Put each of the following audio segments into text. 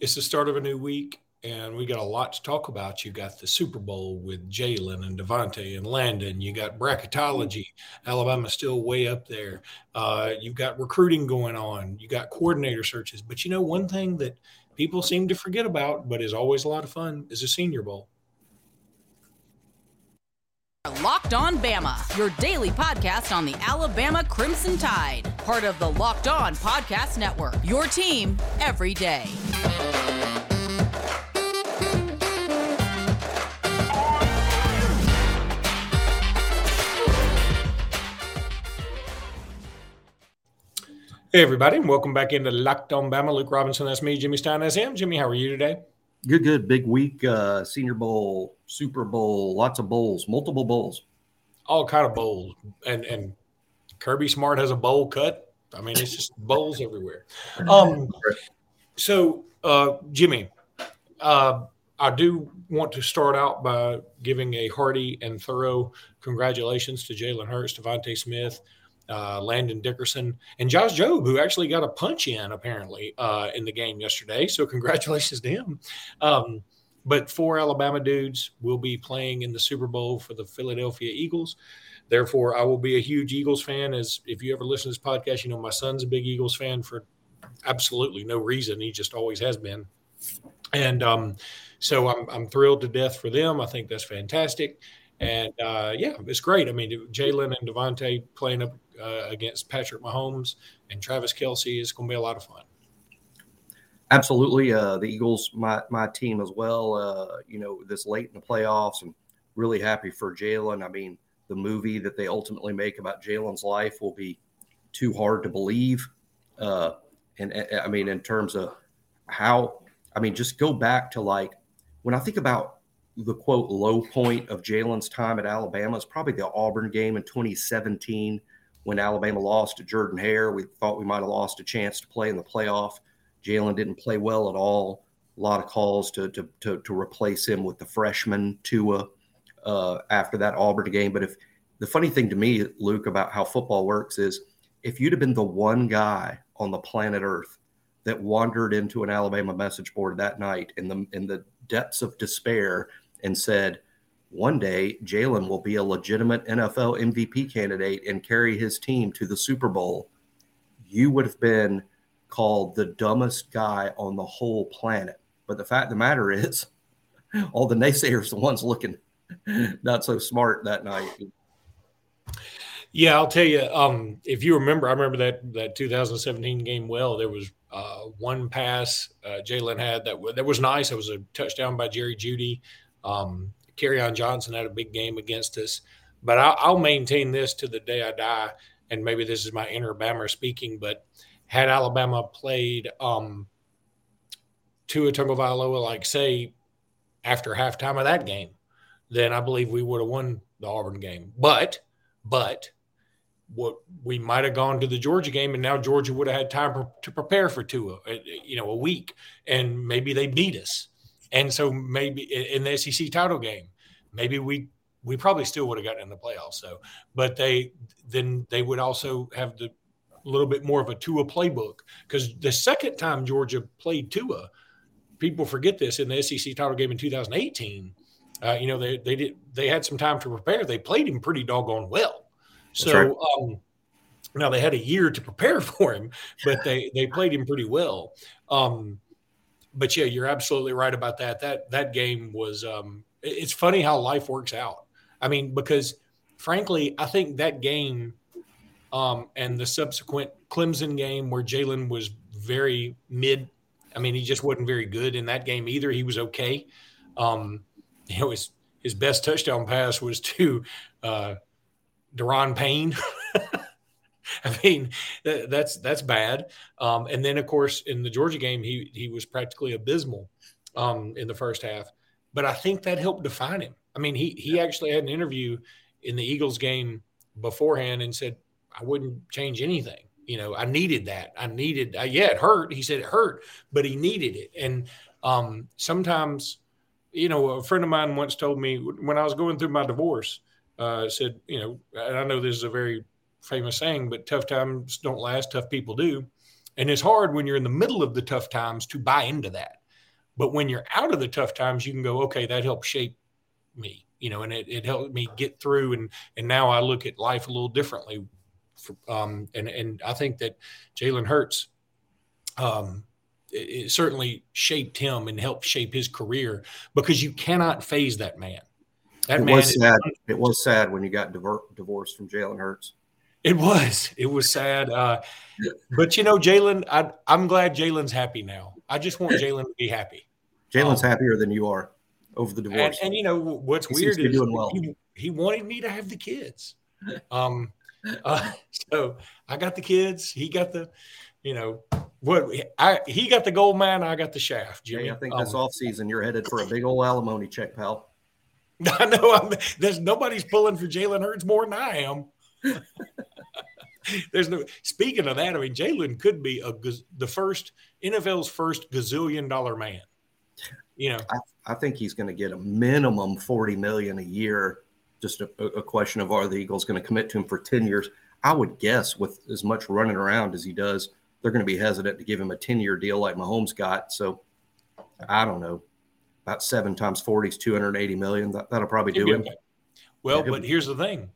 It's the start of a new week, and we got a lot to talk about. You got the Super Bowl with Jalen and Devontae and Landon. You got bracketology. Alabama's still way up there. You've got recruiting going on. You got coordinator searches. But, you know, one thing that people seem to forget about but is always a lot of fun is the Senior Bowl. Locked On Bama, your daily podcast on the Alabama Crimson Tide. Part of the Locked On Podcast Network, your team every day. Hey, everybody, and welcome back into Locked On Bama. Luke Robinson, that's me. Jimmy Stein, that's him. Jimmy, how are you today? Good. Big week, Senior Bowl, Super Bowl, lots of bowls, multiple bowls. All kind of bowls. And Kirby Smart has a bowl cut. I mean, it's just bowls everywhere. So, Jimmy, I do want to start out by giving a hearty and thorough congratulations to Jalen Hurts, Devontae Smith, Landon Dickerson, and Josh Job, who actually got a punch in, apparently, in the game yesterday. So congratulations to him. But four Alabama dudes will be playing in the Super Bowl for the Philadelphia Eagles. Therefore, I will be a huge Eagles fan. As if you ever listen to this podcast, you know my son's a big Eagles fan for absolutely no reason. He just always has been. And so I'm thrilled to death for them. I think that's fantastic. And, yeah, it's great. I mean, Jalen and Devontae playing up against Patrick Mahomes and Travis Kelce is going to be a lot of fun. Absolutely. The Eagles, my team as well, this late in the playoffs, and really happy for Jalen. I mean, the movie that they ultimately make about Jalen's life will be too hard to believe. And I mean, in terms of how – I mean, just go back to, like, when I think about – the quote low point of Jalen's time at Alabama is probably the Auburn game in 2017 when Alabama lost to Jordan Hare. We thought we might have lost a chance to play in the playoff. Jalen didn't play well at all. A lot of calls to replace him with the freshman Tua after that Auburn game. But if the funny thing to me, Luke, about how football works is if you'd have been the one guy on the planet Earth that wandered into an Alabama message board that night in the depths of despair and said, one day Jalen will be a legitimate NFL MVP candidate and carry his team to the Super Bowl, you would have been called the dumbest guy on the whole planet. But the fact of the matter is, all the naysayers, the ones looking not so smart that night. Yeah, I'll tell you, if you remember, I remember that 2017 game well. There was one pass Jalen had that was nice. It was a touchdown by Jerry Judy. Kerryon Johnson had a big game against us. But I'll maintain this to the day I die, and maybe this is my inner Bama speaking, but had Alabama played Tua Tagovailoa, like, say, after halftime of that game, then I believe we would have won the Auburn game. But what we might have gone to the Georgia game, and now Georgia would have had time to prepare for Tua, a week, and maybe they beat us. And so maybe in the SEC title game, maybe we probably still would have gotten in the playoffs. So, but they would also have the little bit more of a Tua playbook, because the second time Georgia played Tua, people forget this, in the SEC title game in 2018. They had some time to prepare. They played him pretty doggone well. So right. Now they had a year to prepare for him, but they played him pretty well. But yeah, you're absolutely right about that. That game was. It's funny how life works out. I mean, because frankly, I think that game and the subsequent Clemson game where Jalen was very mid. I mean, he just wasn't very good in that game either. He was okay. You know, his best touchdown pass was to Deron Payne. I mean, that's bad. And then, of course, in the Georgia game, he was practically abysmal in the first half. But I think that helped define him. I mean, he actually had an interview in the Eagles game beforehand and said, I wouldn't change anything. You know, I needed that. It hurt. He said it hurt, but he needed it. And sometimes – you know, a friend of mine once told me when I was going through my divorce, said, you know, and I know this is a very famous saying, but tough times don't last, tough people do. And it's hard when you're in the middle of the tough times to buy into that. But when you're out of the tough times, you can go, okay, that helped shape me, you know, and it helped me get through. And now I look at life a little differently. And I think that Jalen Hurts it certainly shaped him and helped shape his career, because you cannot phase that man. It was sad when you got divorced from Jalen Hurts. It was sad. But, you know, Jalen, I'm glad Jalen's happy now. I just want Jalen to be happy. Jalen's happier than you are over the divorce. And you know, what's weird is he wanted me to have the kids. So I got the kids. He got the, you know, he got the gold mine. I got the shaft, Jimmy. Yeah, I think that's off season. You're headed for a big old alimony check, pal. I know. Nobody's pulling for Jalen Hurts more than I am. Speaking of that, I mean, Jalen could be the first NFL's first gazillion-dollar man. You know, I think he's going to get a minimum $40 million a year. Just a question of, are the Eagles going to commit to him for 10 years? I would guess with as much running around as he does, they're going to be hesitant to give him a 10-year deal like Mahomes got. So I don't know. About 7 times 40 is $280 million. That'll probably do him. Well, but here's the thing,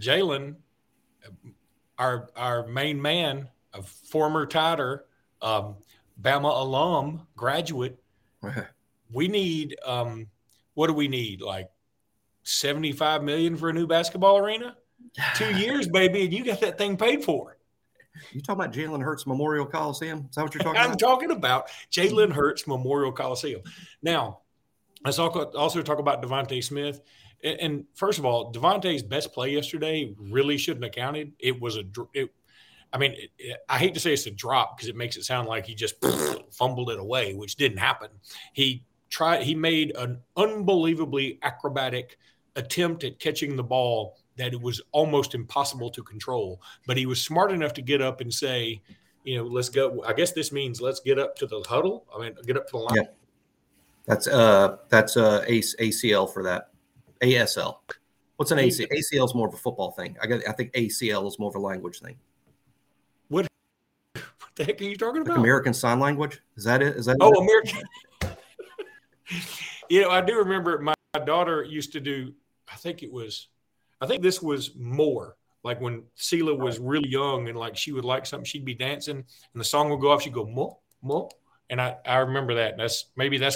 Jalen, our main man, a former Tiger, Bama alum, graduate. We need what do we need? Like $75 million for a new basketball arena? 2 years, baby, and you got that thing paid for. You talking about Jalen Hurts Memorial Coliseum? Is that what you're talking about? I'm talking about Jalen Hurts Memorial Coliseum. Now, let's also talk about Devontae Smith. And first of all, Devontae's best play yesterday really shouldn't have counted. It was I hate to say it's a drop because it makes it sound like he just fumbled it away, which didn't happen. He made an unbelievably acrobatic attempt at catching the ball that it was almost impossible to control, but he was smart enough to get up and say, you know, let's go. I guess this means let's get up to the huddle. I mean, get up to the line. Yeah. That's ACL for that. ASL. What's an ACL? ACL is more of a football thing. I think ACL is more of a language thing. What the heck are you talking about? American Sign Language? Is that it? American. You know, I do remember my daughter used to do, I think this was more like when Selah was really young and like she would like something, she'd be dancing and the song would go off. She'd go, mo, mo. And I remember that. That's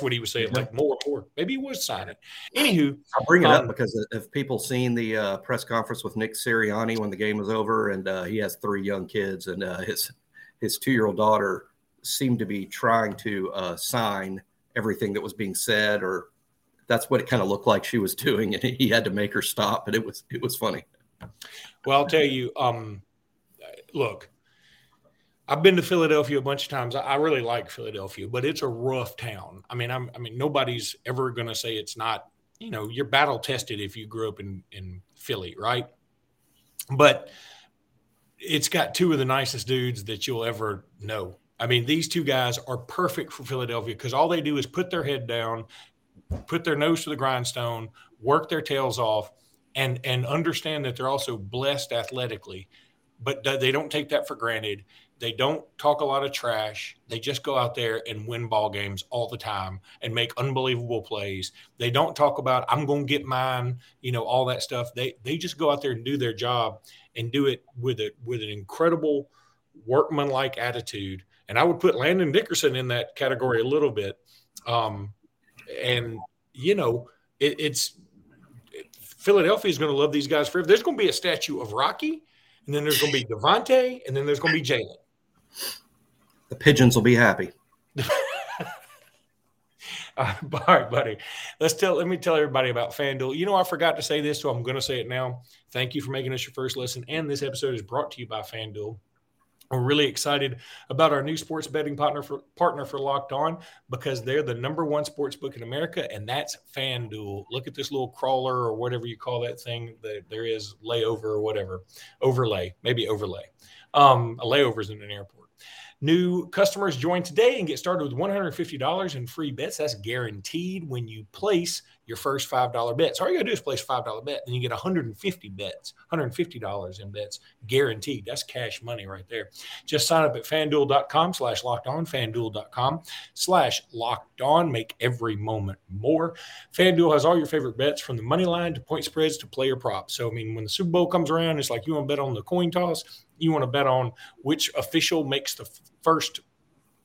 what he was saying, like more. Maybe he was signing. Anywho. I'll bring it up because if people seen the press conference with Nick Sirianni when the game was over, and he has 3 young kids, and his 2-year-old daughter seemed to be trying to sign everything that was being said, or that's what it kind of looked like she was doing, and he had to make her stop, but it was funny. Well, I'll tell you, look, I've been to Philadelphia a bunch of times. I really like Philadelphia, but it's a rough town. I mean, nobody's ever going to say it's not, you know, you're battle tested if you grew up in Philly, right? But it's got 2 of the nicest dudes that you'll ever know. I mean, these 2 guys are perfect for Philadelphia because all they do is put their head down, put their nose to the grindstone, work their tails off, and understand that they're also blessed athletically, but they don't take that for granted. They don't talk a lot of trash. They just go out there and win ball games all the time and make unbelievable plays. They don't talk about, I'm going to get mine, you know, all that stuff. They just go out there and do their job and do it with an incredible workmanlike attitude. And I would put Landon Dickerson in that category a little bit. And, you know, Philadelphia is going to love these guys forever. There's going to be a statue of Rocky, and then there's going to be Devontae, and then there's going to be Jalen. The pigeons will be happy. All right, buddy. Let me tell everybody about FanDuel. You know, I forgot to say this, so I'm going to say it now. Thank you for making us your first listen. And this episode is brought to you by FanDuel. We're really excited about our new sports betting partner for Locked On, because they're the #1 sports book in America, and that's FanDuel. Look at this little crawler or whatever you call that thing that there is, layover or whatever, overlay, maybe overlay. A layover is in an airport. New customers join today and get started with $150 in free bets. That's guaranteed when you place your first $5 bet. So all you got to do is place a $5 bet, and you get $150 in bets guaranteed. That's cash money right there. Just sign up at FanDuel.com/lockedon, FanDuel.com/lockedon. Make every moment more. FanDuel has all your favorite bets, from the money line to point spreads to player props. So, I mean, when the Super Bowl comes around, it's like you want to bet on the coin toss. You want to bet on which official makes the first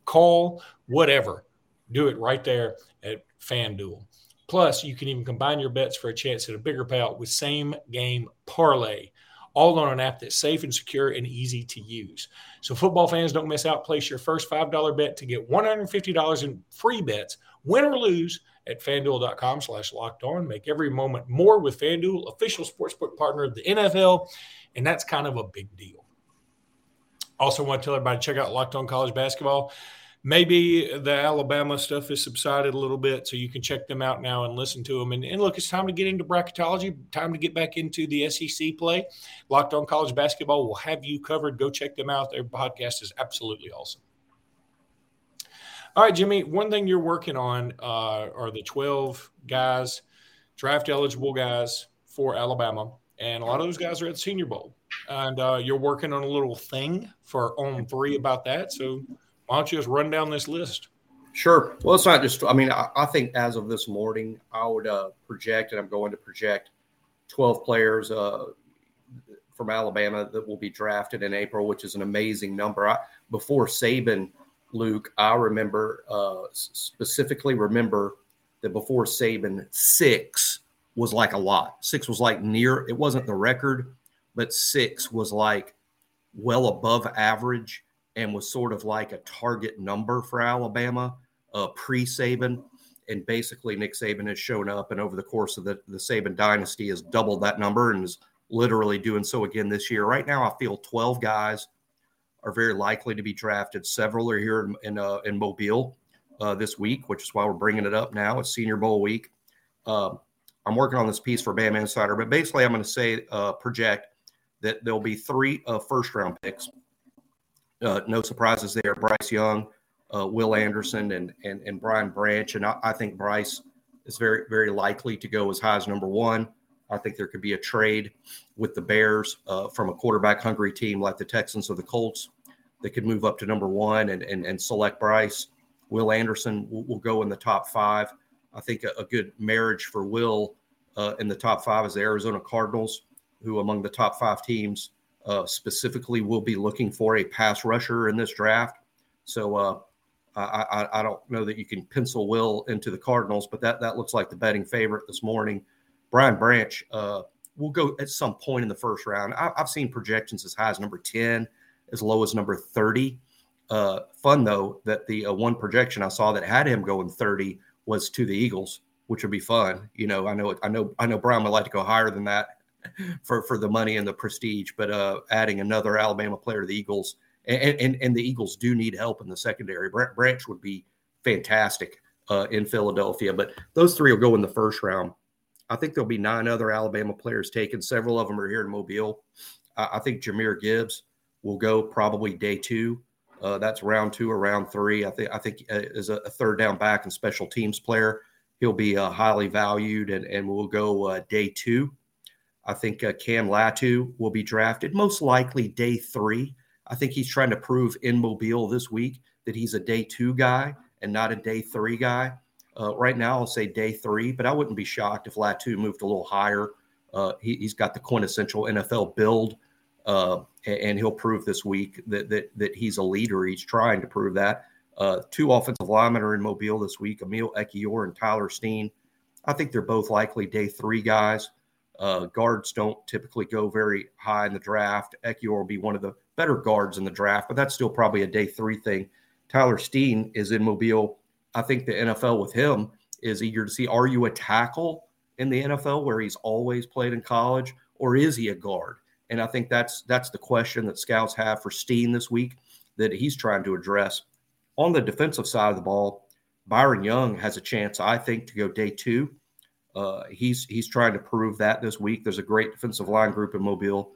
call, whatever. Do it right there at FanDuel. Plus, you can even combine your bets for a chance at a bigger payout with same-game parlay, all on an app that's safe and secure and easy to use. So football fans, don't miss out. Place your first $5 bet to get $150 in free bets, win or lose, at FanDuel.com/lockedon. Make every moment more with FanDuel, official sportsbook partner of the NFL, and that's kind of a big deal. Also want to tell everybody to check out Locked On College Basketball. Maybe the Alabama stuff has subsided a little bit, so you can check them out now and listen to them. And look, it's time to get into bracketology, time to get back into the SEC play. Locked On College Basketball will have you covered. Go check them out. Their podcast is absolutely awesome. All right, Jimmy, one thing you're working on are the 12 guys, draft-eligible guys for Alabama, and a lot of those guys are at the Senior Bowl. And you're working on a little thing for On Three about that, so why don't you just run down this list? Sure. Well, it's not just – I mean, I think as of this morning, I would project, and I'm going to project 12 players from Alabama that will be drafted in April, which is an amazing number. Before Saban, Luke, I specifically remember that before Saban, 6 was like a lot. 6 was like near – it wasn't the record, but 6 was like well above average, and was sort of like a target number for Alabama pre-Saban. And basically Nick Saban has shown up, and over the course of the Saban dynasty has doubled that number and is literally doing so again this year. Right now, I feel 12 guys are very likely to be drafted. Several are here in Mobile this week, which is why we're bringing it up now. It's Senior Bowl week. I'm working on this piece for BAM Insider, but basically I'm going to say project that there'll be 3 first-round picks. No surprises there. Bryce Young, Will Anderson, and Brian Branch. And I think Bryce is very, very likely to go as high as number 1. I think there could be a trade with the Bears from a quarterback-hungry team like the Texans or the Colts that could move up to number 1 and select Bryce. Will Anderson will go in the top 5. I think a good marriage for Will in the top 5 is the Arizona Cardinals, who among the top 5 teams specifically will be looking for a pass rusher in this draft. So I don't know that you can pencil Will into the Cardinals, but that looks like the betting favorite this morning. Brian Branch will go at some point in the first round. I've seen projections as high as number 10, as low as number 30. Fun, though, that the one projection I saw that had him going 30 was to the Eagles, which would be fun. You know, I know Brian would like to go higher than that for the money and the prestige, but adding another Alabama player to the Eagles, and the Eagles do need help in the secondary. Branch would be fantastic in Philadelphia, but those 3 will go in the first round. I think there'll be 9 other Alabama players taken. Several of them are here in Mobile. I think Jameer Gibbs will go probably day 2. That's round 2 or round 3. I think as a third down back and special teams player, he'll be highly valued and will go day 2. I think Cam Latu will be drafted, most likely day 3. I think he's trying to prove in Mobile this week that he's a day 2 guy and not a day 3 guy. Right now, I'll say day 3, but I wouldn't be shocked if Latu moved a little higher. He's got the quintessential NFL build, and he'll prove this week that he's a leader. He's trying to prove that. 2 offensive linemen are in Mobile this week, Emil Ekiyor and Tyler Steen. I think they're both likely day 3 guys. Guards don't typically go very high in the draft. Ekiyor will be one of the better guards in the draft, but that's still probably a day 3 thing. Tyler Steen is in Mobile. I think the NFL with him is eager to see, are you a tackle in the NFL where he's always played in college, or is he a guard? And I think that's the question that scouts have for Steen this week that he's trying to address. On the defensive side of the ball, Byron Young has a chance, I think, to go day 2. He's trying to prove that this week. There's a great defensive line group in Mobile.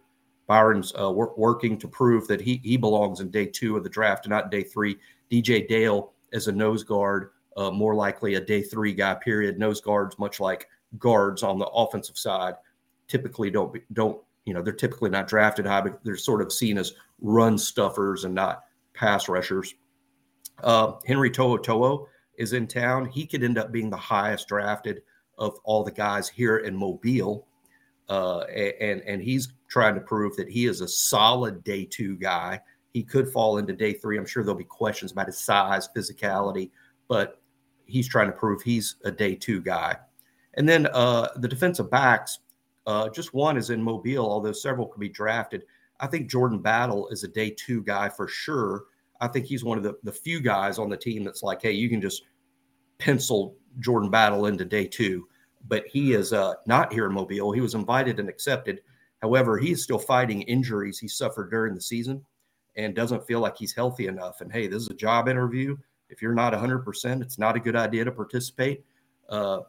Byron's working to prove that he belongs in day two of the draft and not day three. D.J. Dale as a nose guard, more likely a day three guy, period. Nose guards, much like guards on the offensive side, typically they're typically not drafted high, but they're sort of seen as run stuffers and not pass rushers. Henry To'oTo'o is in town. He could end up being the highest drafted of all the guys here in Mobile. And he's trying to prove that he is a solid day two guy. He could fall into day three. I'm sure there'll be questions about his size, physicality, but he's trying to prove he's a day two guy. And then the defensive backs, just one is in Mobile, although several could be drafted. I think Jordan Battle is a day two guy for sure. I think he's one of the few guys on the team that's like, hey, you can just pencil Jordan Battle into day two. But he is not here in Mobile. He was invited and accepted. However, he is still fighting injuries he suffered during the season and doesn't feel like he's healthy enough. And, hey, this is a job interview. If you're not 100%, it's not a good idea to participate, and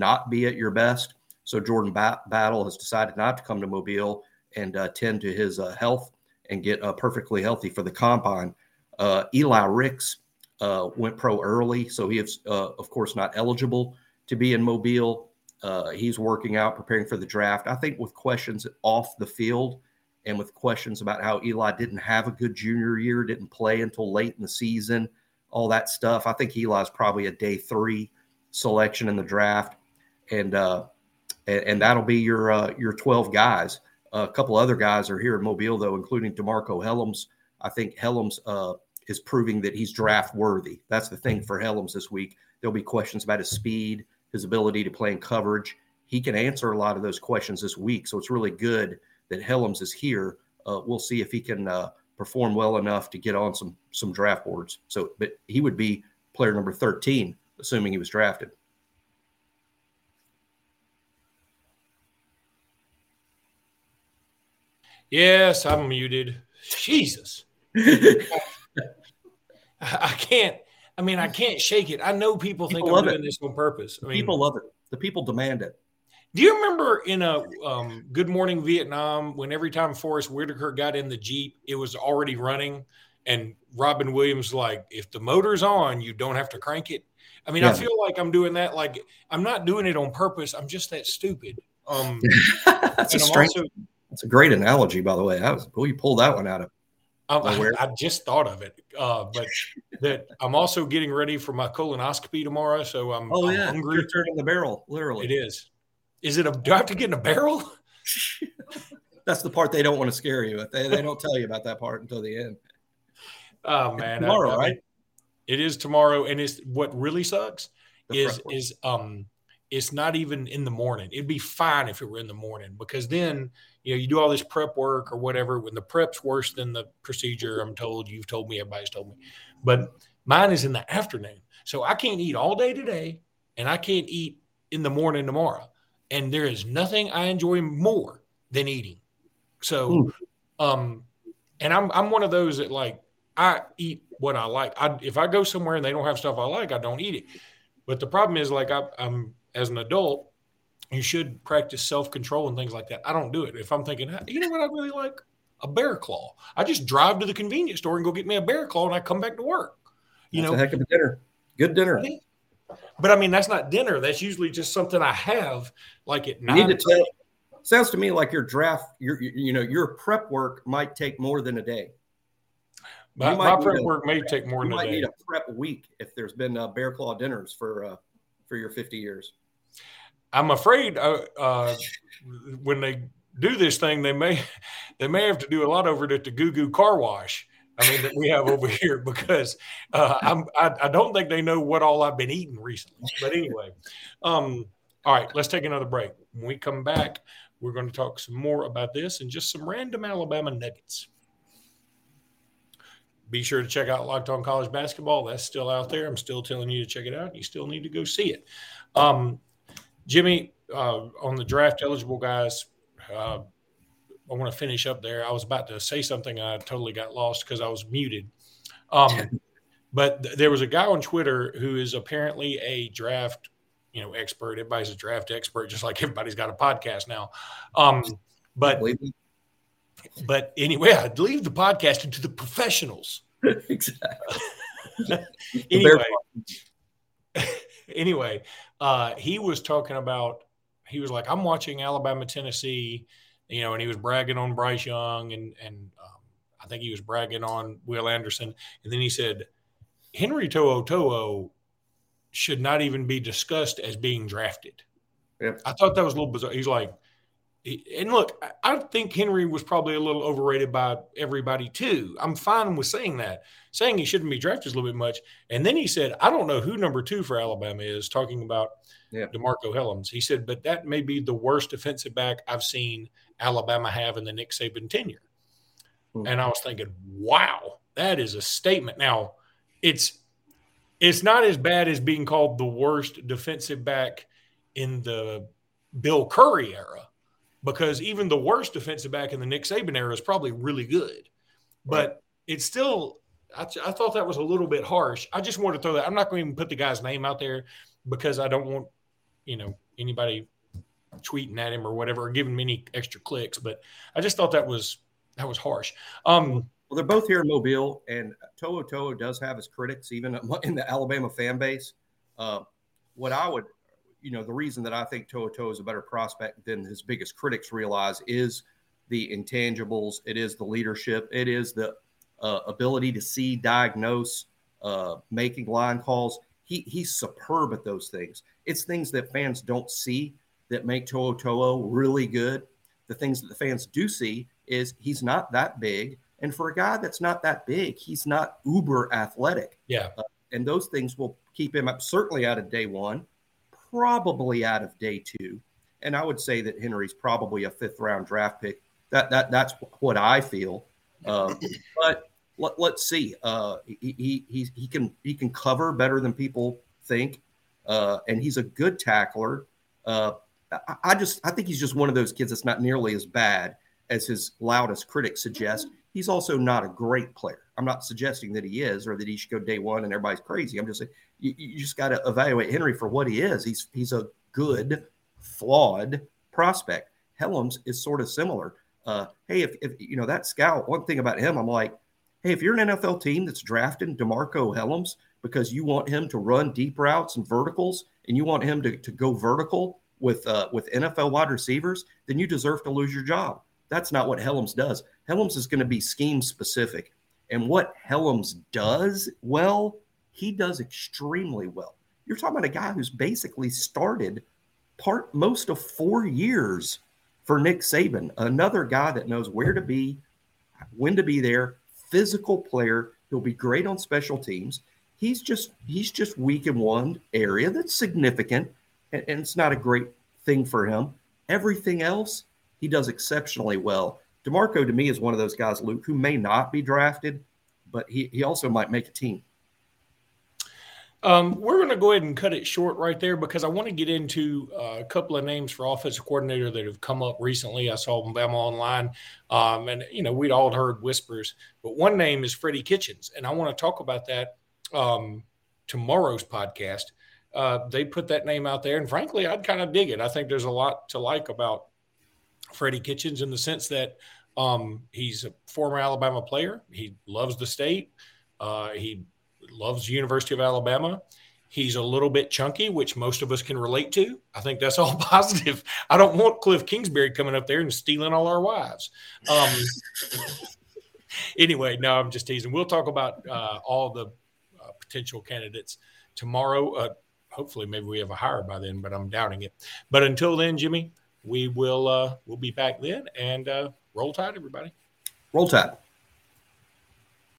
not be at your best. So Jordan Battle has decided not to come to Mobile and tend to his health and get perfectly healthy for the combine. Eli Ricks went pro early, so he is, of course, not eligible to be in Mobile. He's working out, preparing for the draft. I think with questions off the field and with questions about how Eli didn't have a good junior year, didn't play until late in the season, all that stuff, I think Eli's probably a day three selection in the draft. And that'll be your 12 guys. A couple other guys are here in Mobile, though, including DeMarco Hellams. I think Hellams is proving that he's draft worthy. That's the thing for Hellams this week. There'll be questions about his speed, his ability to play in coverage. He can answer a lot of those questions this week, so it's really good that Hellams is here. We'll see if he can perform well enough to get on some draft boards. So, but he would be player number 13, assuming he was drafted. Yes, I'm muted. Jesus. I can't. I mean, I can't shake it. I know people think I'm doing this on purpose. I mean, people love it. The people demand it. Do you remember in a Good Morning Vietnam when every time Forrest Whitaker got in the Jeep, it was already running, and Robin Williams like, if the motor's on, you don't have to crank it. I mean, yeah. I feel like I'm doing that. Like I'm not doing it on purpose. I'm just that stupid. That's That's a great analogy, by the way. That was cool. You pulled that one out of nowhere. I just thought of it. But that I'm also getting ready for my colonoscopy tomorrow, so I'm hungry. You're turning the barrel, literally. It is. Is it do I have to get in a barrel? That's the part they don't want to scare you with. They don't tell you about that part until the end. Oh, man. It's tomorrow, right? It is tomorrow, and it's what really sucks is it's not even in the morning. It'd be fine if it were in the morning because then – you know, you do all this prep work or whatever. When the prep's worse than the procedure, I'm told, you've told me, everybody's told me. But mine is in the afternoon. So I can't eat all day today, and I can't eat in the morning tomorrow. And there is nothing I enjoy more than eating. So, and I'm one of those that, like, I eat what I like. If I go somewhere and they don't have stuff I like, I don't eat it. But the problem is, like, I'm as an adult, you should practice self-control and things like that. I don't do it. If I'm thinking, you know what I really like? A bear claw. I just drive to the convenience store and go get me a bear claw, and I come back to work. That's a heck of a dinner. Good dinner. But, I mean, that's not dinner. That's usually just something I have, like at 9. Sounds to me like your draft, your prep work might take more than a day. My prep work may take more than a day. You might need a prep week if there's been bear claw dinners for your 50 years. I'm afraid when they do this thing, they may have to do a lot over it at the Goo Goo Car Wash. I mean, that we have over here because I don't think they know what all I've been eating recently. But anyway, all right, let's take another break. When we come back, we're going to talk some more about this and just some random Alabama nuggets. Be sure to check out Locked On College Basketball. That's still out there. I'm still telling you to check it out. You still need to go see it. Jimmy, on the draft eligible guys, I want to finish up there. I was about to say something. I totally got lost because I was muted. But there was a guy on Twitter who is apparently a draft, expert. Everybody's a draft expert, just like everybody's got a podcast now. But But anyway, I'd leave the podcasting to the professionals. Exactly. Anyway, he was talking about, he was like, I'm watching Alabama, Tennessee, you know, and he was bragging on Bryce Young and I think he was bragging on Will Anderson. And then he said, Henry To'oTo'o should not even be discussed as being drafted. Yep. I thought that was a little bizarre. He's like, and look, I think Henry was probably a little overrated by everybody too. I'm fine with saying that. Saying he shouldn't be drafted is a little bit much. And then he said, I don't know who number 2 for Alabama is, talking about DeMarco Hellams. He said, but that may be the worst defensive back I've seen Alabama have in the Nick Saban tenure. Mm-hmm. And I was thinking, wow, that is a statement. Now, it's not as bad as being called the worst defensive back in the Bill Curry era, because even the worst defensive back in the Nick Saban era is probably really good. But It's still – I thought that was a little bit harsh. I just wanted to throw that – I'm not going to even put the guy's name out there because I don't want, you know, anybody tweeting at him or whatever or giving him any extra clicks. But I just thought that was harsh. Well, they're both here in Mobile, and To'oTo'o does have his critics, even in the Alabama fan base. The reason that I think To'oTo'o is a better prospect than his biggest critics realize is the intangibles. It is the leadership. It is the ability to see, diagnose, making line calls. He's superb at those things. It's things that fans don't see that make To'oTo'o really good. The things that the fans do see is he's not that big. And for a guy that's not that big, he's not uber athletic. Yeah. And those things will keep him up, certainly out of day one, probably out of day two. And I would say that Henry's probably a 5th round draft pick. That's what I feel. But let's see. He can cover better than people think. And he's a good tackler. I think he's just one of those kids that's not nearly as bad as his loudest critics suggest. He's also not a great player. I'm not suggesting that he is or that he should go day one and everybody's crazy. I'm just saying you just got to evaluate Henry for what he is. He's a good, flawed prospect. Hellams is sort of similar. If that scout, one thing about him, I'm like, hey, if you're an NFL team that's drafting DeMarco Hellams because you want him to run deep routes and verticals and you want him to go vertical with NFL wide receivers, then you deserve to lose your job. That's not what Hellams does. Hellams is going to be scheme specific. And what Hellams does well, he does extremely well. You're talking about a guy who's basically started most of 4 years for Nick Saban, another guy that knows where to be, when to be there, physical player. He'll be great on special teams. He's just weak in one area that's significant, and it's not a great thing for him. Everything else, he does exceptionally well. DeMarco, to me, is one of those guys, Luke, who may not be drafted, but he also might make a team. We're going to go ahead and cut it short right there because I want to get into a couple of names for offensive coordinator that have come up recently. I saw them online, and we'd all heard whispers. But one name is Freddie Kitchens, and I want to talk about that tomorrow's podcast. They put that name out there, and frankly, I'd kind of dig it. I think there's a lot to like about Freddie Kitchens in the sense that he's a former Alabama player. He loves the state. He loves the University of Alabama. He's a little bit chunky, which most of us can relate to. I think that's all positive. I don't want Cliff Kingsbury coming up there and stealing all our wives. Anyway, no, I'm just teasing. We'll talk about all the potential candidates tomorrow. Hopefully, maybe we have a hire by then, but I'm doubting it. But until then, Jimmy, we will we'll be back then, and roll tide, everybody. Roll tide.